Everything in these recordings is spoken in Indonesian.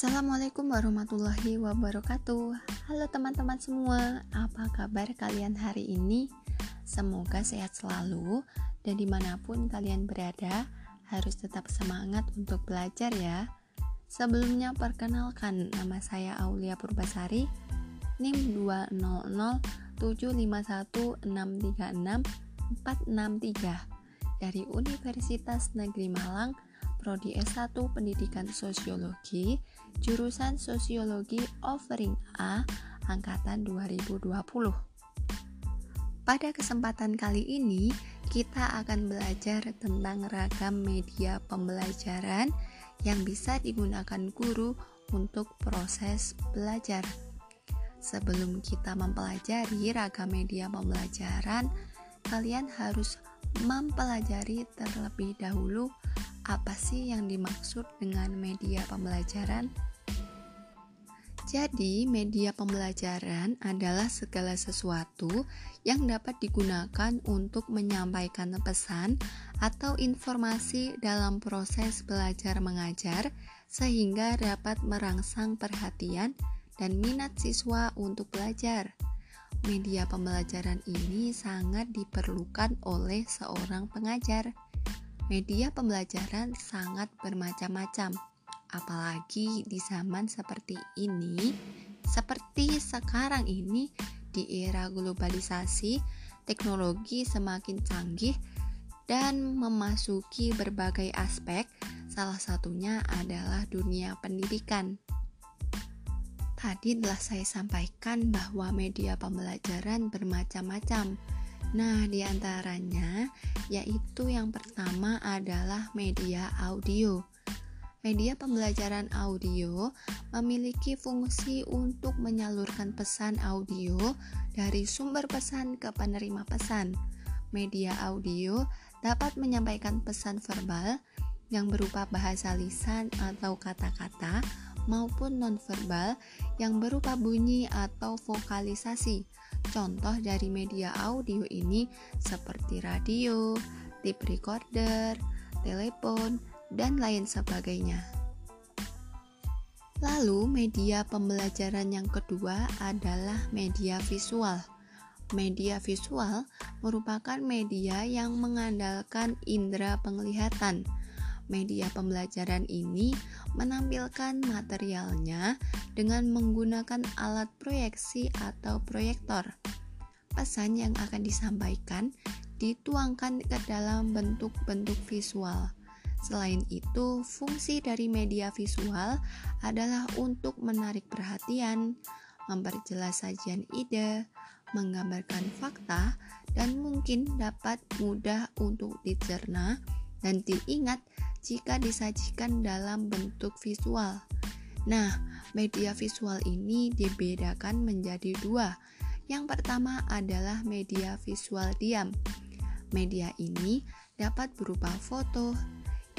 Assalamualaikum warahmatullahi wabarakatuh. Halo teman-teman semua, apa kabar kalian hari ini? Semoga sehat selalu, dan dimanapun kalian berada, harus tetap semangat untuk belajar ya. Sebelumnya perkenalkan, nama saya Aulia Purbasari, NIM 200751636463463 dari Universitas Negeri Malang, Prodi S1 Pendidikan Sosiologi, jurusan Sosiologi Offering A, angkatan 2020. Pada kesempatan kali ini, kita akan belajar tentang ragam media pembelajaran yang bisa digunakan guru untuk proses belajar. Sebelum kita mempelajari ragam media pembelajaran, kalian harus mempelajari terlebih dahulu apa sih yang dimaksud dengan media pembelajaran? Jadi, media pembelajaran adalah segala sesuatu yang dapat digunakan untuk menyampaikan pesan atau informasi dalam proses belajar mengajar, sehingga dapat merangsang perhatian dan minat siswa untuk belajar. Media pembelajaran ini sangat diperlukan oleh seorang pengajar. Media pembelajaran sangat bermacam-macam, apalagi di zaman seperti sekarang ini, di era globalisasi, teknologi semakin canggih dan memasuki berbagai aspek, salah satunya adalah dunia pendidikan. Tadi telah saya sampaikan bahwa media pembelajaran bermacam-macam. Nah, diantaranya yaitu yang pertama adalah media audio. Media pembelajaran audio memiliki fungsi untuk menyalurkan pesan audio dari sumber pesan ke penerima pesan. Media audio dapat menyampaikan pesan verbal yang berupa bahasa lisan atau kata-kata, maupun nonverbal yang berupa bunyi atau vokalisasi. Contoh dari media audio ini seperti radio, tape recorder, telepon, dan lain sebagainya. Lalu media pembelajaran yang kedua adalah media visual. Media visual merupakan media yang mengandalkan indera penglihatan. Media pembelajaran ini menampilkan materialnya dengan menggunakan alat proyeksi atau proyektor. Pesan yang akan disampaikan dituangkan ke dalam bentuk-bentuk visual. Selain itu, fungsi dari media visual adalah untuk menarik perhatian, memperjelas sajian ide, menggambarkan fakta, dan mungkin dapat mudah untuk dicerna dan diingat jika disajikan dalam bentuk visual. Nah, media visual ini dibedakan menjadi dua. Yang pertama adalah media visual diam. Media ini dapat berupa foto,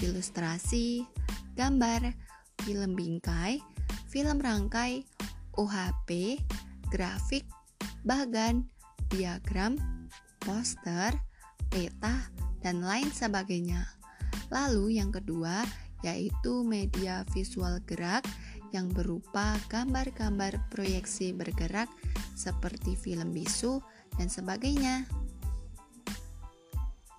ilustrasi, gambar, film bingkai, film rangkai, OHP, grafik, bagan, diagram, poster, peta, dan lain sebagainya. Lalu yang kedua yaitu media visual gerak yang berupa gambar-gambar proyeksi bergerak seperti film bisu dan sebagainya.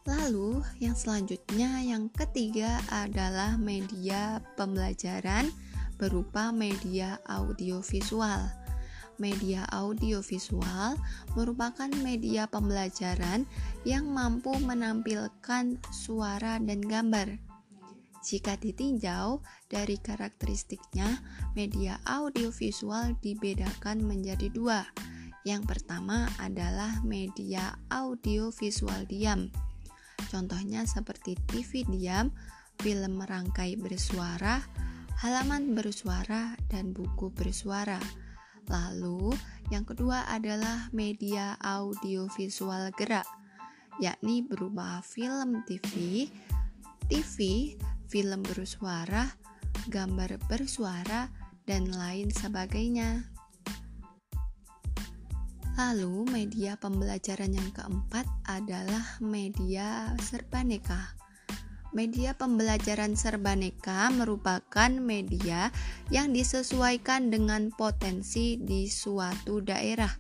Lalu yang selanjutnya, yang ketiga adalah media pembelajaran berupa media audiovisual. Media audiovisual merupakan media pembelajaran yang mampu menampilkan suara dan gambar. Jika ditinjau dari karakteristiknya, media audiovisual dibedakan menjadi dua. Yang pertama adalah media audiovisual diam. Contohnya seperti TV diam, film rangkai bersuara, halaman bersuara, dan buku bersuara. Lalu, yang kedua adalah media audiovisual gerak, yakni berupa film TV, film bersuara, gambar bersuara, dan lain sebagainya. Lalu, media pembelajaran yang keempat adalah media serbaneka. media pembelajaran serbaneka merupakan media yang disesuaikan dengan potensi di suatu daerah,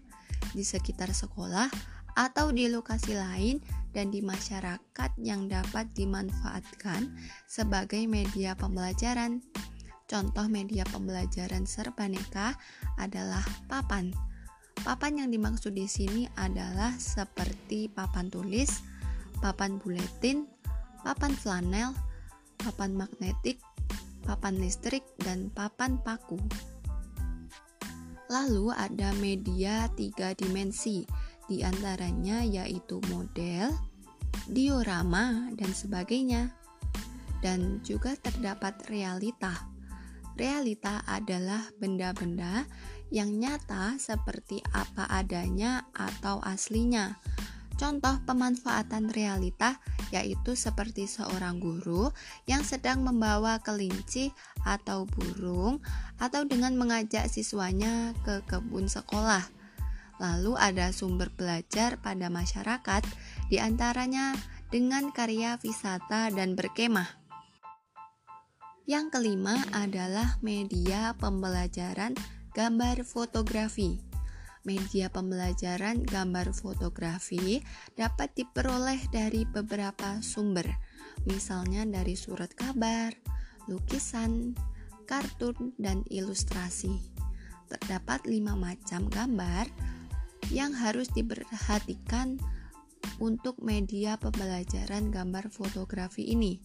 di sekitar sekolah, atau di lokasi lain dan di masyarakat yang dapat dimanfaatkan sebagai media pembelajaran. Contoh media pembelajaran serbaneka adalah papan. Papan yang dimaksud di sini adalah seperti papan tulis, papan buletin, papan flanel, papan magnetik, papan listrik, dan papan paku. Lalu ada media 3 dimensi, di antaranya yaitu model, diorama, dan sebagainya. Dan juga terdapat realita. Realita adalah benda-benda yang nyata seperti apa adanya atau aslinya. Contoh pemanfaatan realita yaitu seperti seorang guru yang sedang membawa kelinci atau burung atau dengan mengajak siswanya ke kebun sekolah. Lalu ada sumber belajar pada masyarakat, diantaranya dengan karya wisata dan berkemah. Yang kelima adalah media pembelajaran gambar fotografi. Media pembelajaran gambar fotografi dapat diperoleh dari beberapa sumber, misalnya dari surat kabar, lukisan, kartun, dan ilustrasi. Terdapat 5 macam gambar yang harus diperhatikan untuk media pembelajaran gambar fotografi ini.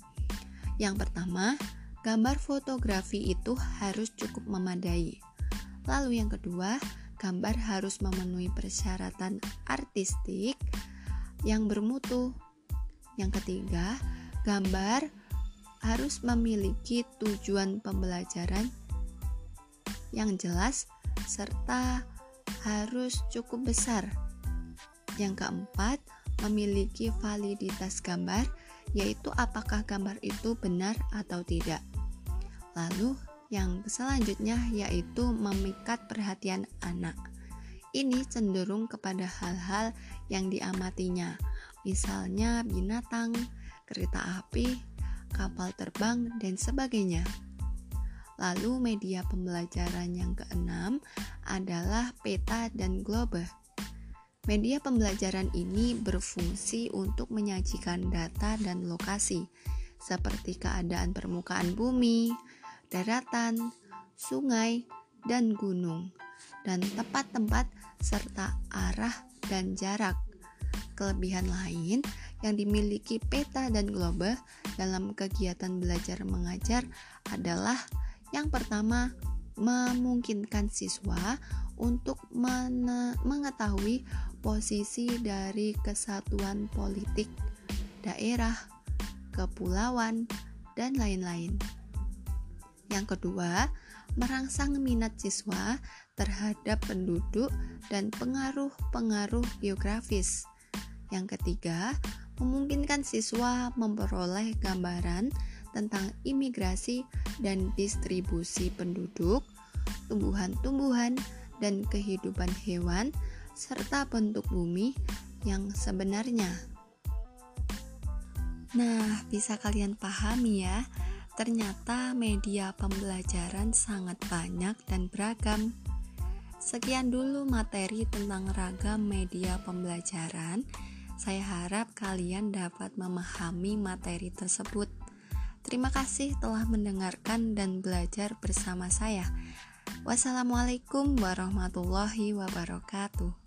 Yang pertama, gambar fotografi itu harus cukup memadai. Lalu yang kedua, gambar harus memenuhi persyaratan artistik yang bermutu. Yang ketiga, gambar harus memiliki tujuan pembelajaran yang jelas serta harus cukup besar. Yang keempat, memiliki validitas gambar, yaitu apakah gambar itu benar atau tidak. Lalu yang selanjutnya yaitu memikat perhatian anak. Ini cenderung kepada hal-hal yang diamatinya, misalnya binatang, kereta api, kapal terbang, dan sebagainya. Lalu media pembelajaran yang keenam adalah peta dan globe. Media pembelajaran ini berfungsi untuk menyajikan data dan lokasi, seperti keadaan permukaan bumi, daratan, sungai, dan gunung, dan tempat-tempat serta arah dan jarak. Kelebihan lain yang dimiliki peta dan globe dalam kegiatan belajar mengajar adalah yang pertama, memungkinkan siswa untuk mengetahui posisi dari kesatuan politik, daerah, kepulauan, dan lain-lain. Yang kedua, merangsang minat siswa terhadap penduduk dan pengaruh-pengaruh geografis. Yang ketiga, memungkinkan siswa memperoleh gambaran tentang imigrasi dan distribusi penduduk, tumbuhan-tumbuhan, dan kehidupan hewan, serta bentuk bumi yang sebenarnya. Nah, bisa kalian pahami ya? Ternyata media pembelajaran sangat banyak dan beragam. Sekian dulu materi tentang ragam media pembelajaran. Saya harap kalian dapat memahami materi tersebut. Terima kasih telah mendengarkan dan belajar bersama saya. Wassalamualaikum warahmatullahi wabarakatuh.